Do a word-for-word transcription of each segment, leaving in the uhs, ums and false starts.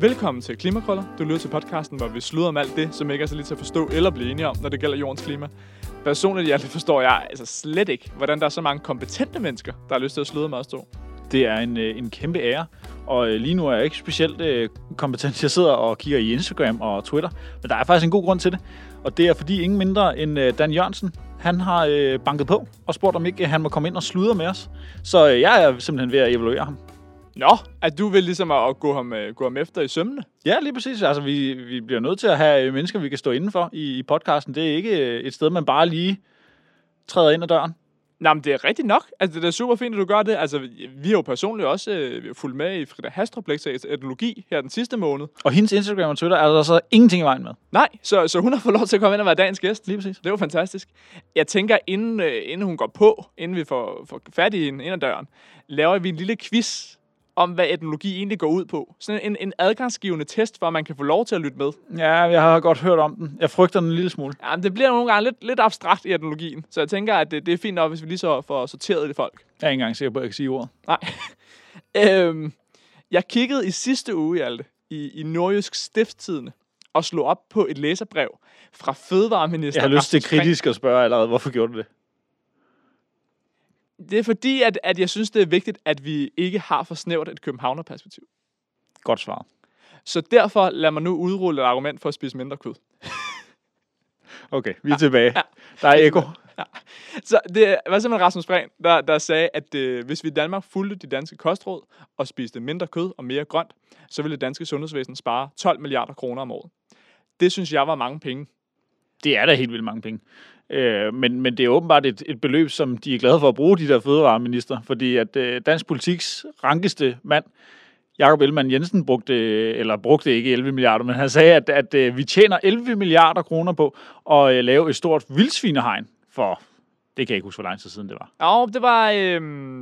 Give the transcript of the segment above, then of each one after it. Velkommen til Klimakrøller. Du lytter til podcasten, hvor vi slutter om alt det, som ikke er så lidt til at forstå eller blive enige om, når det gælder jordens klima. Personligt i alt forstår jeg altså slet ikke, hvordan der er så mange kompetente mennesker, der har lyst til at slutte med os to. Det er en, en kæmpe ære, og lige nu er jeg ikke specielt øh, kompetent. Jeg sidder og kigger i Instagram og Twitter, men der er faktisk en god grund til det. Og det er fordi ingen mindre end øh, Dan Jørgensen, han har øh, banket på og spurgt, om ikke han må komme ind og sludre med os. Så øh, jeg er simpelthen ved at evaluere ham. Nå, at du vil ligesom at gå ham, gå ham efter i sømmene? Ja, lige præcis. Altså, vi, vi bliver nødt til at have mennesker, vi kan stå indenfor i, i podcasten. Det er ikke et sted, man bare lige træder ind ad døren. Nej, men det er rigtigt nok. Altså, det er super fint, at du gør det. Altså, vi har jo personligt også øh, fulgt med i Frida Hastrup-Plexas etnologi her den sidste måned. Og hendes Instagram og Twitter er der så ingenting i vejen med. Nej, så, så hun har fået lov til at komme ind og være dagens gæst. Lige præcis. Det var fantastisk. Jeg tænker, inden, øh, inden hun går på, inden vi får, får fat i hende ind ad døren, laver vi en lille quiz om, hvad etnologi egentlig går ud på. Sådan en, en adgangsgivende test, for at man kan få lov til at lytte med. Ja, jeg har godt hørt om den. Jeg frygter den en lille smule. Ja, men det bliver nogle gange lidt, lidt abstrakt i etnologien, så jeg tænker, at det, det er fint nok, hvis vi lige så får sorteret det folk. Jeg er ikke engang sikker på, at jeg kan sige ordet. Nej. øhm, jeg kiggede i sidste uge i alt, i, i Nordjysk Stiftstidene, og slog op på et læserbrev fra fødevareminister. Jeg har lyst til kritisk at spørge allerede, hvorfor gjorde du det? Det er fordi, at, at jeg synes, det er vigtigt, at vi ikke har for snævert et københavnerperspektiv. Godt svar. Så derfor lad mig nu udrulle et argument for at spise mindre kød. Okay, vi er ja, tilbage. Ja. Der er ekko. Ja. Så det var simpelthen Rasmus Brehn, der, der sagde, at øh, hvis vi i Danmark fulgte de danske kostråd og spiste mindre kød og mere grønt, så ville det danske sundhedsvæsen spare tolv milliarder kroner om året. Det synes jeg var mange penge. Det er da helt vildt mange penge. Øh, men, men det er åbenbart et, et beløb, som de er glade for at bruge, de der fødevareminister. Fordi at øh, dansk politiks rankeste mand, Jakob Ellemann Jensen, brugte, eller brugte ikke elleve milliarder, men han sagde, at, at øh, vi tjener elleve milliarder kroner på at øh, lave et stort vildsvinehegn for... Det kan jeg ikke huske, hvor lang tid siden det var. Ja, det var, øh,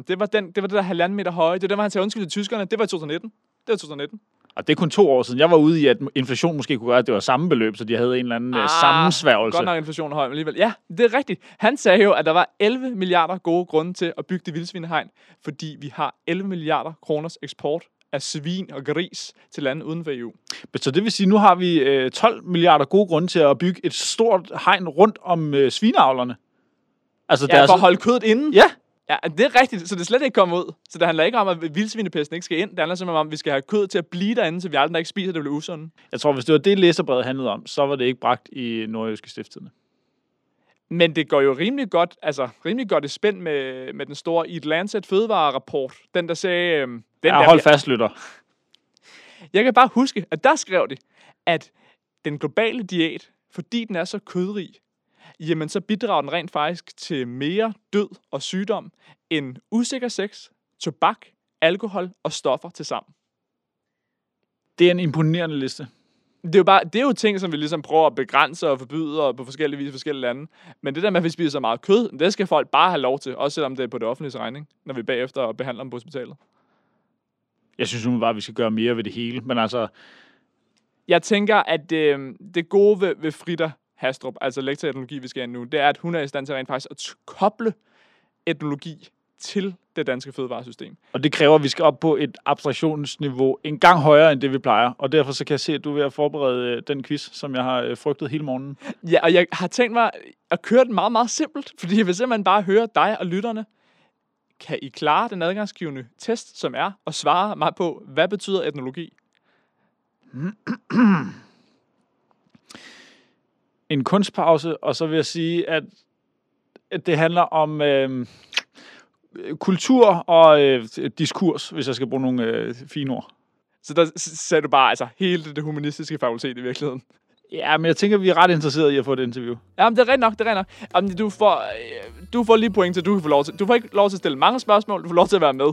det var den, det var det der halvanden meter høje. Det var den, hvor han sagde undskyld til tyskerne. Det var i to tusind nitten. Det var to tusind nitten. Og det er kun to år siden. Jeg var ude i, at inflation måske kunne gøre, at det var samme beløb, så de havde en eller anden ah, sammensværgelse. Godt nok inflationen høj, men alligevel. Ja, det er rigtigt. Han sagde jo, at der var elleve milliarder gode grunde til at bygge det vildsvinehegn, fordi vi har elleve milliarder kroners eksport af svin og gris til lande uden for E U. Så det vil sige, at nu har vi tolv milliarder gode grunde til at bygge et stort hegn rundt om svineavlerne. Altså, ja, der er for at holde kødet inden. Ja. Ja, det er rigtigt, så det slet ikke kommer ud. Så det handler ikke om, at vildsvinepesten ikke skal ind. Det handler simpelthen om, at vi skal have kød til at blive derinde, så vi aldrig ikke spiser, det bliver usundt. Jeg tror, hvis det var det, læserbrevet handlede om, så var det ikke bragt i Nordjyske Stiftstidene. Men det går jo rimelig godt, altså rimelig godt i spænd med, med den store Ida Lancet fødevarerapport. Den, der sagde... Øh, den ja, der, hold fast, lytter. Jeg kan bare huske, at der skrev de, at den globale diæt, fordi den er så kødrig, jamen så bidrager den rent faktisk til mere død og sygdom end usikker sex, tobak, alkohol og stoffer til sammen. Det er en imponerende liste. Det er, jo bare, det er jo ting, som vi ligesom prøver at begrænse og forbyde på forskellige vis i forskellige lande. Men det der med, at vi spiser så meget kød, det skal folk bare have lov til, også selvom det er på det offentlige regning, når vi bagefter behandler dem på hospitalet. Jeg synes nu bare, at vi skal gøre mere ved det hele, men altså... Jeg tænker, at øh, det gode ved, ved Frida Hastrup, altså lektor i etnologi, vi skal have nu, det er, at hun er i stand til rent faktisk at koble etnologi til det danske fødevaresystem. Og det kræver, at vi skal op på et abstraktionsniveau en gang højere, end det vi plejer. Og derfor så kan jeg se, at du er ved at forberede den quiz, som jeg har frygtet hele morgenen. Ja, og jeg har tænkt mig at køre den meget, meget simpelt, fordi jeg vil simpelthen bare høre dig og lytterne. Kan I klare den adgangsgivende test, som er at svare mig på, hvad betyder etnologi? En kunstpause, og så vil jeg sige, at det handler om øh, kultur og øh, diskurs, hvis jeg skal bruge nogle øh, fine ord. Så der sagde du bare altså hele det humanistiske fakultet i virkeligheden? Ja, men jeg tænker, at vi er ret interesserede i at få et interview. Jamen, det er rent nok, det er rent nok. Jamen, du, får, du får lige point til, du kan få lov til. Du får ikke lov til at stille mange spørgsmål, du får lov til at være med.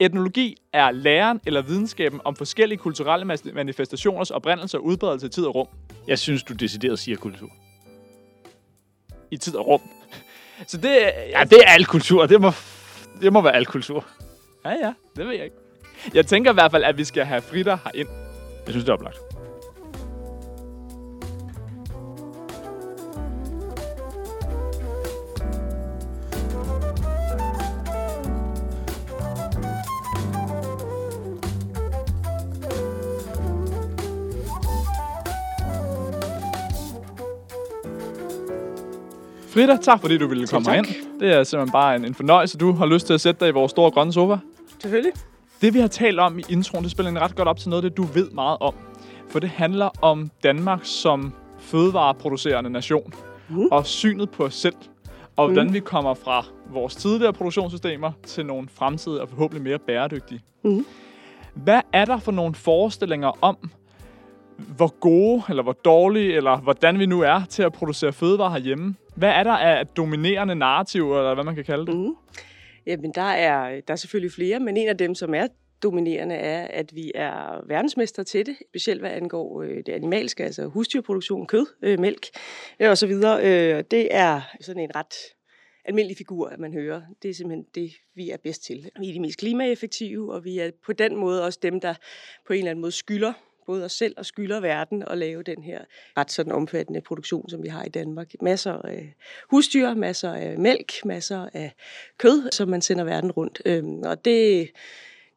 Etnologi er læren eller videnskaben om forskellige kulturelle manifestationers oprindelse og udbredelse i tid og rum. Jeg synes, du decideret siger kultur. I tid og rum. Så det... Ja, det er al kultur. Det må, det må være al kultur. Ja, ja. Det ved jeg ikke. Jeg tænker i hvert fald, at vi skal have Frida herind. Jeg synes, det er oplagt. Frida, tak fordi du ville komme ind. Det er simpelthen bare en, en fornøjelse, du har lyst til at sætte dig i vores store grønne sofa. Selvfølgelig. Det vi har talt om i introen, det spiller en ret godt op til noget, det du ved meget om. For det handler om Danmark som fødevareproducerende nation. Mm. Og synet på os selv. Og hvordan mm. vi kommer fra vores tidligere produktionssystemer til nogle fremtidige og forhåbentlig mere bæredygtige. Mm. Hvad er der for nogle forestillinger om, hvor gode eller hvor dårlige, eller hvordan vi nu er til at producere fødevarer herhjemme? Hvad er der af dominerende narrativer, eller hvad man kan kalde det? Mm. Jamen, der er, der er selvfølgelig flere, men en af dem, som er dominerende, er, at vi er verdensmester til det, specielt hvad angår det animalske, altså husdyrproduktion, kød, øh, mælk og så videre. Det er sådan en ret almindelig figur, at man hører. Det er simpelthen det, vi er bedst til. Vi er de mest klimaeffektive, og vi er på den måde også dem, der på en eller anden måde skylder både os selv og skylder verden at lave den her ret sådan omfattende produktion, som vi har i Danmark. Masser af husdyr, masser af mælk, masser af kød, som man sender verden rundt. Og det,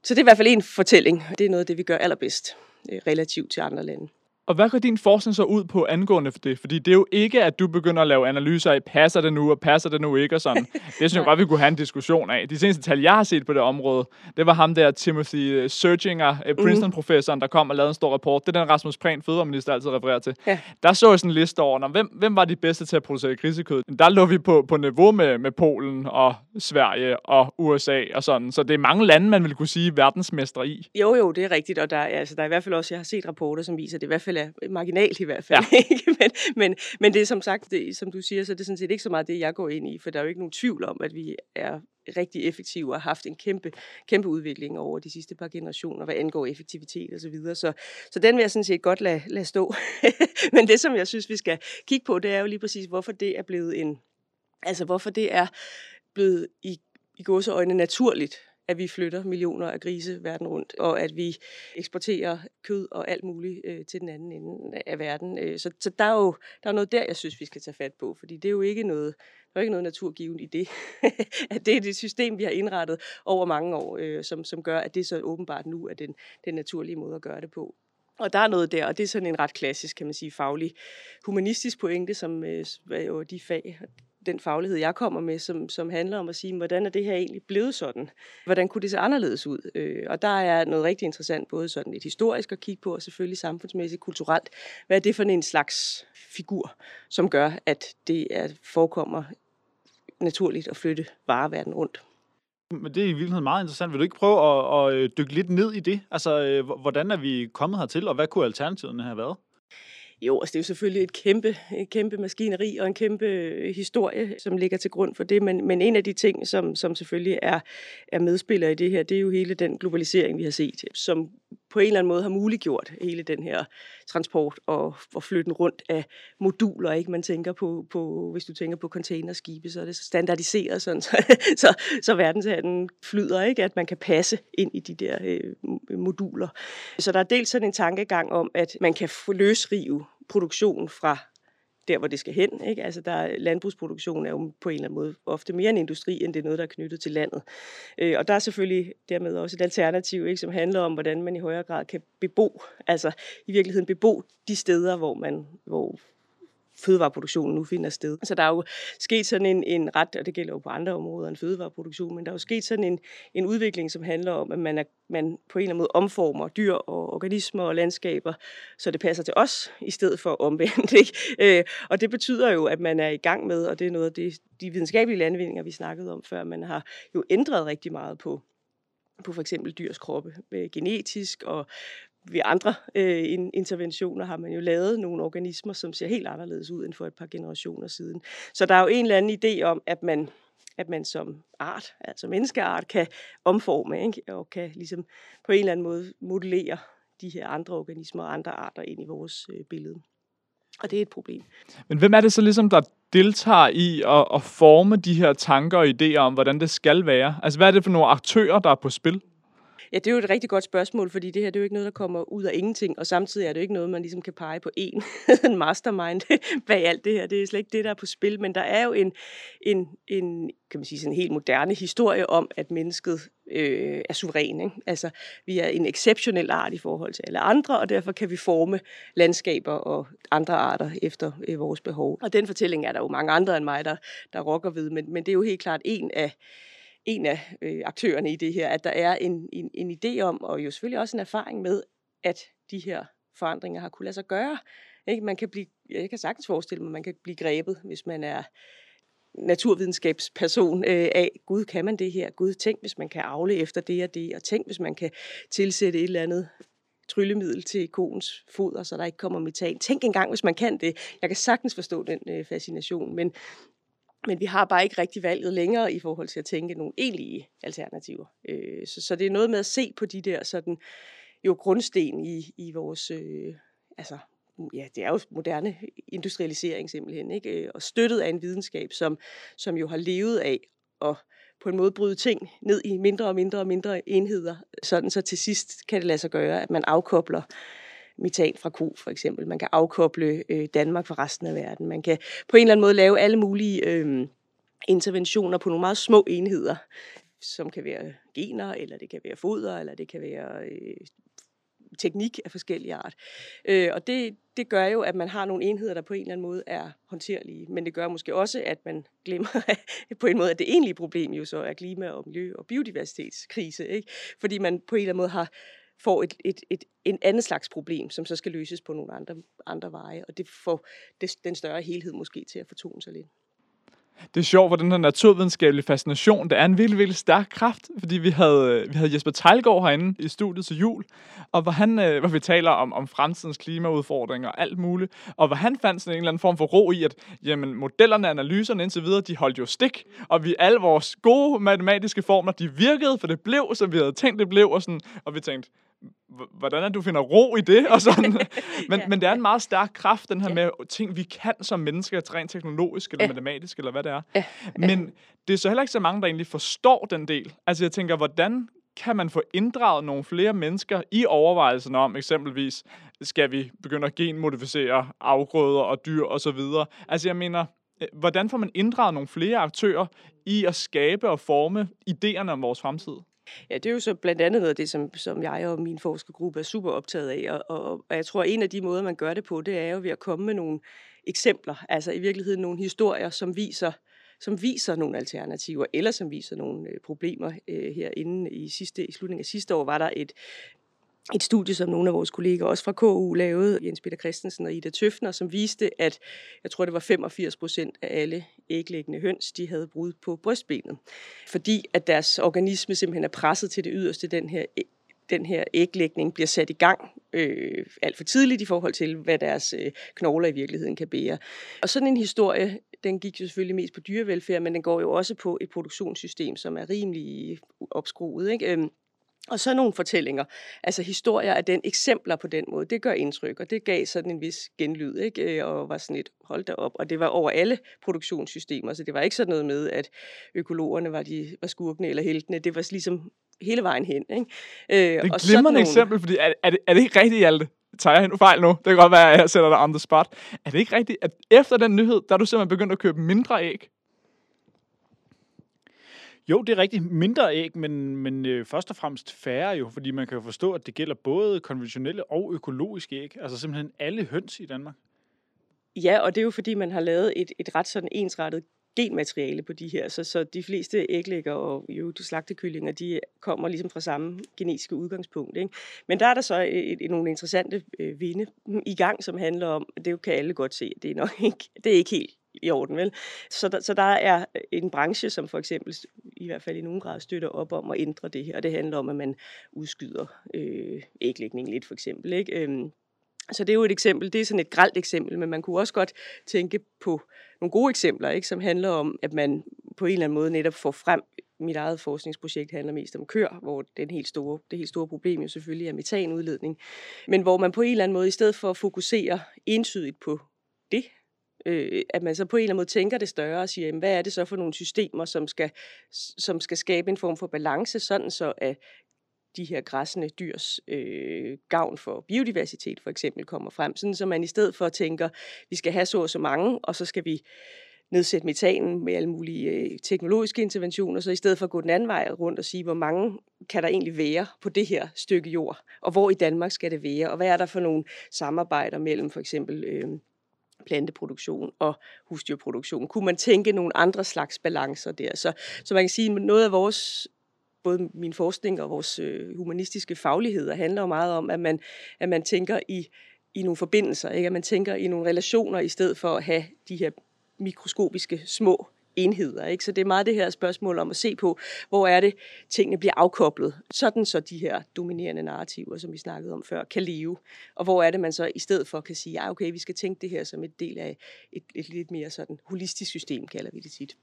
så det er i hvert fald en fortælling. Det er noget af det, vi gør allerbedst relativt til andre lande. Og hvad går din forskning så ud på angående for det? Fordi det er jo ikke, at du begynder at lave analyser af, passer det nu, og passer det nu ikke, og sådan. Det synes jeg godt, vi kunne have en diskussion af. De seneste tal, jeg har set på det område, det var ham der, Timothy Searchinger, Princeton-professoren, der kom og lavede en stor rapport. Det er den Rasmus Brehn, fødevareminister, altid refererer til. Ja. Der så jeg sådan en liste over, hvem, hvem var de bedste til at producere grisekød? Der lå vi på, på niveau med, med Polen og Sverige og U S A og sådan. Så det er mange lande, man vil kunne sige verdensmestre i. Jo, jo, det er rigtigt. Og der, altså, der er i hvert fald også, jeg har set rapporter, som viser det i hvert fald er marginalt i hvert fald. Ja. men, men, men det er som sagt, det, som du siger, så det er sådan set ikke så meget det, jeg går ind i, for der er jo ikke nogen tvivl om, at vi er rigtig effektive og har haft en kæmpe, kæmpe udvikling over de sidste par generationer, hvad angår effektivitet og så videre. Så, så den vil jeg sådan set godt lade, lade stå. Men det, som jeg synes, vi skal kigge på, det er jo lige præcis, hvorfor det er blevet en, altså hvorfor det er blevet i, i gåseøjne naturligt, at vi flytter millioner af grise verden rundt, og at vi eksporterer kød og alt muligt øh, til den anden ende af verden. Øh, så så der er jo der er noget der, jeg synes, vi skal tage fat på, fordi det er jo ikke noget, der er ikke noget naturgivende i det, at det er det system, vi har indrettet over mange år, øh, som, som gør, at det så åbenbart nu er den, den naturlige måde at gøre det på. Og der er noget der, og det er sådan en ret klassisk, kan man sige, faglig humanistisk pointe, som øh, er jo de fag, den faglighed, jeg kommer med, som, som handler om at sige, hvordan er det her egentlig blevet sådan? Hvordan kunne det se anderledes ud? Øh, og der er noget rigtig interessant, både sådan et historisk at kigge på, og selvfølgelig samfundsmæssigt, kulturelt. Hvad er det for en slags figur, som gør, at det er, forekommer naturligt at flytte vareverden rundt? Men det er i virkeligheden meget interessant. Vil du ikke prøve at, at dykke lidt ned i det? Altså, hvordan er vi kommet hertil, og hvad kunne alternativerne have været? Jo, altså det er jo selvfølgelig et kæmpe, et kæmpe maskineri og en kæmpe historie, som ligger til grund for det. Men, men en af de ting, som, som selvfølgelig er, er medspiller i det her, det er jo hele den globalisering, vi har set, som på en eller anden måde har muliggjort hele den her transport og, og flytten rundt af moduler, ikke? Man tænker på, på, hvis du tænker på containerskibe, så er det standardiseret sådan, så, så, så verdenshandlen flyder, ikke? At man kan passe ind i de der øh, moduler. Så der er dels sådan en tankegang om, at man kan løsrive produktion fra der, hvor det skal hen, ikke? Altså der, landbrugsproduktion er jo på en eller anden måde ofte mere en industri, end det er noget, der er knyttet til landet. Øh, og der er selvfølgelig dermed også et alternativ, ikke? Som handler om, hvordan man i højere grad kan bebo, altså i virkeligheden bebo de steder, hvor man, hvor fødevareproduktionen nu finder sted. Så der er jo sket sådan en, en ret, og det gælder jo på andre områder end fødevareproduktion, men der er jo sket sådan en, en udvikling, som handler om, at man, er, man på en eller anden måde omformer dyr og organismer og landskaber, så det passer til os, i stedet for omvendt. Ikke? Øh, og det betyder jo, at man er i gang med, og det er noget af det, de videnskabelige landvindinger, vi snakkede om før, man har jo ændret rigtig meget på, på for eksempel dyrs kroppe, genetisk og ved andre øh, interventioner har man jo lavet nogle organismer, som ser helt anderledes ud end for et par generationer siden. Så der er jo en eller anden idé om, at man, at man som art, altså menneskeart, kan omforme, ikke? Og kan ligesom på en eller anden måde modellere de her andre organismer og andre arter ind i vores øh, billede. Og det er et problem. Men hvem er det så ligesom, der deltager i at, at forme de her tanker og idéer om, hvordan det skal være? Altså hvad er det for nogle aktører, der er på spil? Ja, det er jo et rigtig godt spørgsmål, fordi det her det er jo ikke noget, der kommer ud af ingenting, og samtidig er det jo ikke noget, man ligesom kan pege på en, en mastermind bag alt det her. Det er slet ikke det, der er på spil, men der er jo en, en, en kan man sige, sådan en helt moderne historie om, at mennesket øh, er suveræn, ikke? Altså, vi er en exceptionel art i forhold til alle andre, og derfor kan vi forme landskaber og andre arter efter øh, vores behov. Og den fortælling er der jo mange andre end mig, der, der rokker ved, men, men det er jo helt klart en af en af øh, aktørerne i det her, at der er en, en, en idé om, og jo selvfølgelig også en erfaring med, at de her forandringer har kunnet lade sig gøre. Ikke? Man kan blive, jeg kan sagtens forestille mig, man kan blive grebet, hvis man er naturvidenskabsperson øh, af, gud, kan man det her? Gud, tænk, hvis man kan avle efter det og det, og tænk, hvis man kan tilsætte et eller andet tryllemiddel til koens foder, så der ikke kommer metan. Tænk engang, hvis man kan det. Jeg kan sagtens forstå den øh, fascination, men Men vi har bare ikke rigtig valget længere i forhold til at tænke nogle egentlige alternativer. Øh, så, så det er noget med at se på de der sådan, jo grundsten i, i vores, øh, altså, ja, det er jo moderne industrialisering simpelthen, ikke? Og støttet af en videnskab, som, som jo har levet af at på en måde bryde ting ned i mindre og mindre og mindre enheder, sådan så til sidst kan det lade sig gøre, at man afkobler metan fra ko, for eksempel. Man kan afkoble øh, Danmark fra resten af verden. Man kan på en eller anden måde lave alle mulige øh, interventioner på nogle meget små enheder, som kan være gener, eller det kan være foder, eller det kan være øh, teknik af forskellige art. Øh, og det, det gør jo, at man har nogle enheder, der på en eller anden måde er håndterlige. Men det gør måske også, at man glemmer på en måde, at det egentlige problem jo så er klima- og miljø- og biodiversitetskrise, ikke? Fordi man på en eller anden måde har får et, et, et, en anden slags problem, som så skal løses på nogle andre, andre veje, og det får det, den større helhed måske til at fortone sig lidt. Det er sjovt, hvordan den her naturvidenskabelige fascination, der er en virkelig, virkelig stærk kraft, fordi vi havde, vi havde Jesper Tejlgaard herinde i studiet til jul, og hvor, han, hvor vi taler om, om fremtidens klimaudfordringer og alt muligt, og hvor han fandt sådan en eller anden form for ro i, at jamen, modellerne og analyserne indtil videre, de holdt jo stik, og vi alle vores gode matematiske formler, de virkede, for det blev, som vi havde tænkt, det blev, og, sådan, og vi tænkte, hvordan er du finder ro i det? Og sådan. Men, ja. Men det er en meget stærk kraft, den her ja. Med ting, vi kan som mennesker, rent teknologisk eller ja. Matematisk, eller hvad det er. Ja. Ja. Men det er så heller ikke så mange, der egentlig forstår den del. Altså jeg tænker, hvordan kan man få inddraget nogle flere mennesker i overvejelsen om, eksempelvis, skal vi begynde at genmodificere afgrøder og dyr osv.? Altså jeg mener, hvordan får man inddraget nogle flere aktører i at skabe og forme idéerne om vores fremtid? Ja, det er jo så blandt andet noget af det, som, som jeg og min forskergruppe er super optaget af, og, og, og jeg tror, at en af de måder, man gør det på, det er jo ved at komme med nogle eksempler, altså i virkeligheden nogle historier, som viser, som viser nogle alternativer, eller som viser nogle øh, problemer øh, herinde. I, sidste, i slutningen af sidste år var der et, et studie, som nogle af vores kolleger også fra K U lavede, Jens Peter Christensen og Ida Tøfner, som viste, at jeg tror, det var femogfirs procent af alle æglæggende høns, de havde brud på brystbenet, fordi at deres organisme simpelthen er presset til det yderste, den her den her æglægning bliver sat i gang øh, alt for tidligt i forhold til, hvad deres øh, knogler i virkeligheden kan bære. Og sådan en historie, den gik jo selvfølgelig mest på dyrevelfærd, men den går jo også på et produktionssystem, som er rimelig opskruet, ikke? Øhm, Og så nogle fortællinger, altså historier af den, eksempler på den måde, det gør indtryk, og det gav sådan en vis genlyd, ikke? Og var sådan et hold da op, og det var over alle produktionssystemer, så det var ikke sådan noget med, at økologerne var, de, var skurkene eller heltene, det var ligesom hele vejen hen, ikke? Det glimrende nogle eksempel, fordi er, er, det, er det ikke rigtigt, Hjalte? Tager jeg fejl nu? Det kan godt være, at jeg sætter dig on the spot. Er det ikke rigtigt, at efter den nyhed, der er du simpelthen begyndt at købe mindre æg? Jo, det er rigtigt. Mindre æg, men, men øh, først og fremmest færre jo, fordi man kan jo forstå, at det gælder både konventionelle og økologiske æg, altså simpelthen alle høns i Danmark. Ja, og det er jo fordi, man har lavet et, et ret sådan ensrettet genmateriale på de her, så, så de fleste æglægger og jo, de slagtekyllinger, de kommer ligesom fra samme genetiske udgangspunkt, ikke? Men der er der så et, et, nogle interessante øh, vinde i gang, som handler om, det kan alle godt se, det er nok ikke, det er ikke helt i orden, vel? Så der, så der er en branche, som for eksempel i hvert fald i nogen grad støtter op om at ændre det her, og det handler om, at man udskyder øh, æglægningen lidt, for eksempel, ikke? Øhm, så det er jo et eksempel, det er sådan et grelt eksempel, men man kunne også godt tænke på nogle gode eksempler, ikke? Som handler om, at man på en eller anden måde netop får frem. Mit eget forskningsprojekt handler mest om køer, hvor den helt store, det helt store problem jo selvfølgelig er metanudledning, men hvor man på en eller anden måde, i stedet for at fokusere entydigt på det, Øh, at man så på en eller anden måde tænker det større og siger, jamen, hvad er det så for nogle systemer, som skal, som skal skabe en form for balance, sådan så at de her græssende dyrs øh, gavn for biodiversitet for eksempel kommer frem. Sådan, så man i stedet for tænker, vi skal have så og så mange, og så skal vi nedsætte metanen med alle mulige øh, teknologiske interventioner, så i stedet for at gå den anden vej rundt og sige, hvor mange kan der egentlig være på det her stykke jord, og hvor i Danmark skal det være, og hvad er der for nogle samarbejder mellem for eksempel øh, planteproduktion og husdyrproduktion. Kunne man tænke nogle andre slags balancer der? Så, så man kan sige, at noget af vores, både min forskning og vores øh, humanistiske fagligheder, handler jo meget om, at man, at man tænker i, i nogle forbindelser, ikke? At man tænker i nogle relationer, i stedet for at have de her mikroskopiske små enheder, ikke? Så det er meget det her spørgsmål om at se på, hvor er det, tingene bliver afkoblet, sådan så de her dominerende narrativer, som vi snakkede om før, kan leve. Og hvor er det, man så i stedet for kan sige, ah, okay, vi skal tænke det her som et del af et, et lidt mere sådan holistisk system, kalder vi det tit.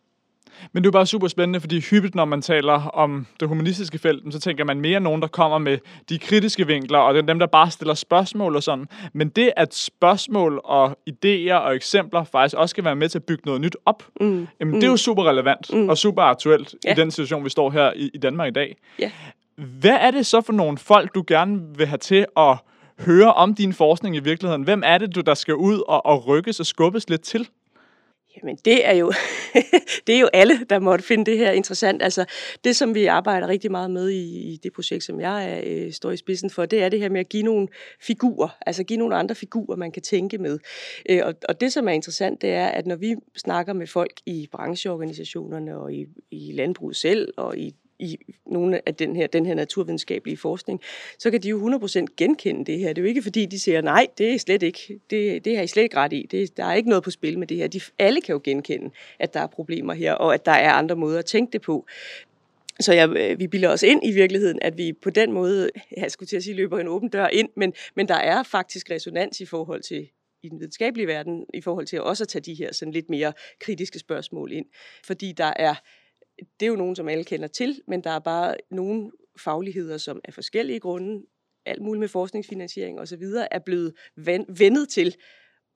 Men det er jo bare super spændende, fordi hyppigt, når man taler om det humanistiske felt, så tænker man mere nogen, der kommer med de kritiske vinkler, og det er dem, der bare stiller spørgsmål og sådan. Men det, at spørgsmål og idéer og eksempler faktisk også skal være med til at bygge noget nyt op, mm. Jamen, mm. det er jo super relevant mm. og super aktuelt ja. I den situation, vi står her i, i Danmark i dag. Ja. Hvad er det så for nogle folk, du gerne vil have til at høre om din forskning i virkeligheden? Hvem er det, du der skal ud og, og rykkes og skubbes lidt til? Jamen det er jo det er jo alle, der måtte finde det her interessant. Altså det, som vi arbejder rigtig meget med i, i det projekt, som jeg er, øh, står i spidsen for, det er det her med at give nogle figurer, altså give nogle andre figurer, man kan tænke med. Øh, og, og det, som er interessant, det er, at når vi snakker med folk i brancheorganisationerne og i, i landbruget selv og i i nogle af den her, den her naturvidenskabelige forskning, så kan de jo hundrede procent genkende det her. Det er jo ikke fordi, de siger, nej, det er slet ikke, det, det har I slet ikke ret i. Det, der er ikke noget på spil med det her. De, alle kan jo genkende, at der er problemer her, og at der er andre måder at tænke det på. Så ja, vi bilder os ind i virkeligheden, at vi på den måde, jeg skulle til at sige, løber en åben dør ind, men, men der er faktisk resonans i forhold til i den videnskabelige verden, i forhold til også at tage de her sådan lidt mere kritiske spørgsmål ind. Fordi der er Det er jo nogen, som alle kender til, men der er bare nogle fagligheder, som af forskellige grunde, alt muligt med forskningsfinansiering osv., er blevet vendet til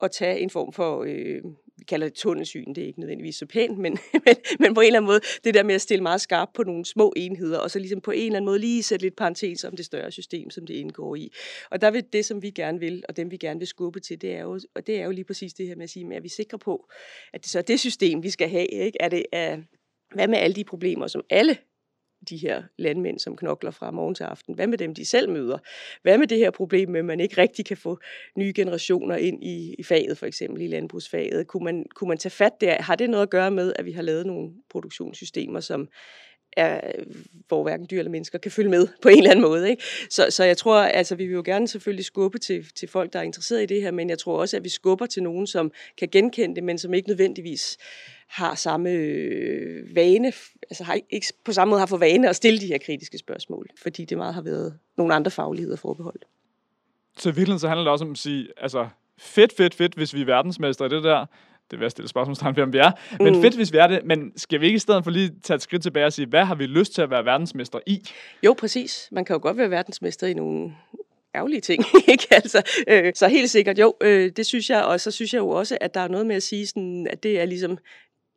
at tage en form for, øh, vi kalder det tunnelsyn, det er ikke nødvendigvis så pænt, men, men, men på en eller anden måde, det der med at stille meget skarpt på nogle små enheder, og så ligesom på en eller anden måde lige sætte lidt parentes om det større system, som det indgår i. Og der vil det, som vi gerne vil, og dem vi gerne vil skubbe til, det er jo, og det er jo lige præcis det her med at sige, er vi sikre på, at det så er det system, vi skal have, ikke? Er det af Hvad med alle de problemer, som alle de her landmænd, som knokler fra morgen til aften, hvad med dem, de selv møder? Hvad med det her problem med, at man ikke rigtig kan få nye generationer ind i, i faget, for eksempel i landbrugsfaget? Kunne man, kunne man tage fat der? Har det noget at gøre med, at vi har lavet nogle produktionssystemer, som er, hvor hverken dyr eller mennesker kan følge med på en eller anden måde, ikke? Så, så jeg tror, altså vi vil jo gerne selvfølgelig skubbe til, til folk, der er interesseret i det her, men jeg tror også, at vi skubber til nogen, som kan genkende det, men som ikke nødvendigvis har samme øh, vane, altså har ikke på samme måde har for vane at stille de her kritiske spørgsmål, fordi det meget har været nogle andre fagligheder forbeholdt. Så i virkeligheden så handler det også om at sige, altså fedt, fedt, fedt, hvis vi er verdensmestre i det der, det vil jeg stille spørgsmålstegn ved, om vi er. Men mm. fedt, hvis vi er det. Men skal vi ikke i stedet for lige tage et skridt tilbage og sige, hvad har vi lyst til at være verdensmester i? Jo, præcis. Man kan jo godt være verdensmester i nogle ærgerlige ting, ikke? Altså, øh, så helt sikkert, jo, øh, det synes jeg. Og så synes jeg jo også, at der er noget med at sige, sådan, at det er ligesom,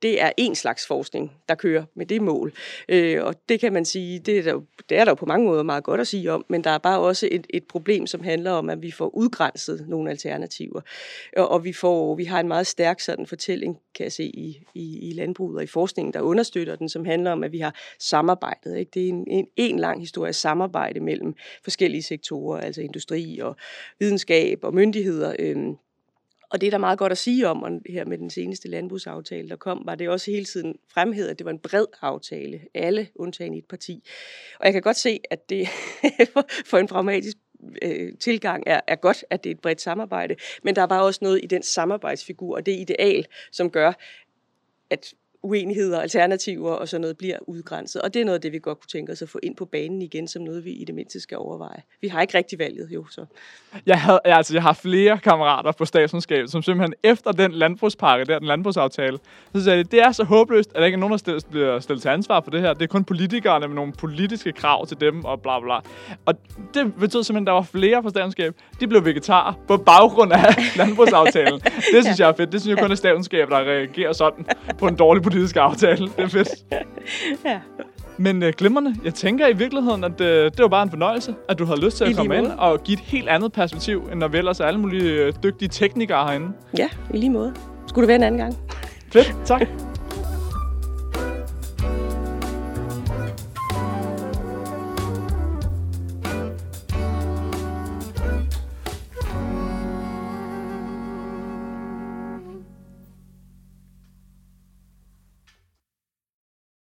det er en slags forskning, der kører med det mål. Øh, og det kan man sige, det er, der jo, det er der jo på mange måder meget godt at sige om, men der er bare også et, et problem, som handler om, at vi får udgrænset nogle alternativer. Og, og vi, får, vi har en meget stærk sådan fortælling, kan jeg se, i, i, i landbruget og i forskningen, der understøtter den, som handler om, at vi har samarbejdet. Ikke? Det er en, en, en lang historie af samarbejde mellem forskellige sektorer, altså industri og videnskab og myndigheder. Øh, Og det er der meget godt at sige om, og her med den seneste landbrugsaftale, der kom, var det også hele tiden fremhævet, at det var en bred aftale. Alle undtagen et parti. Og jeg kan godt se, at det for en pragmatisk øh, tilgang er, er godt, at det er et bredt samarbejde. Men der er bare også noget i den samarbejdsfigur, og det ideal, som gør, at uenigheder, alternativer og sådan noget bliver udgrænset. Og det er noget af det, vi godt kunne tænke os at få ind på banen igen, som noget, vi i det mindste skal overveje. Vi har ikke rigtig valget, jo. Så. Jeg, havde, altså, jeg har flere kammerater på statsundskabet, som simpelthen efter den landbrugspakke, der den landbrugsaftale, så sagde de, det er så håbløst, at der ikke er nogen, der bliver stillet til ansvar for det her. Det er kun politikerne med nogle politiske krav til dem og bla bla. Og det betød simpelthen, at der var flere på statsundskabet. De blev vegetarer på baggrund af landbrugsaftalen. Det synes ja. jeg er fedt. Det synes jeg kun er statsundskabet, der reagerer sådan på en dårlig politisk aftale. Det er fedt. Ja. Men øh, glimrende. Jeg tænker i virkeligheden, at øh, det var bare en fornøjelse, at du havde lyst til at komme ind og give et helt andet perspektiv, end når vi ellers er alle mulige øh, dygtige teknikere herinde. Ja, i lige måde. Skulle du være en anden gang? Fedt, tak.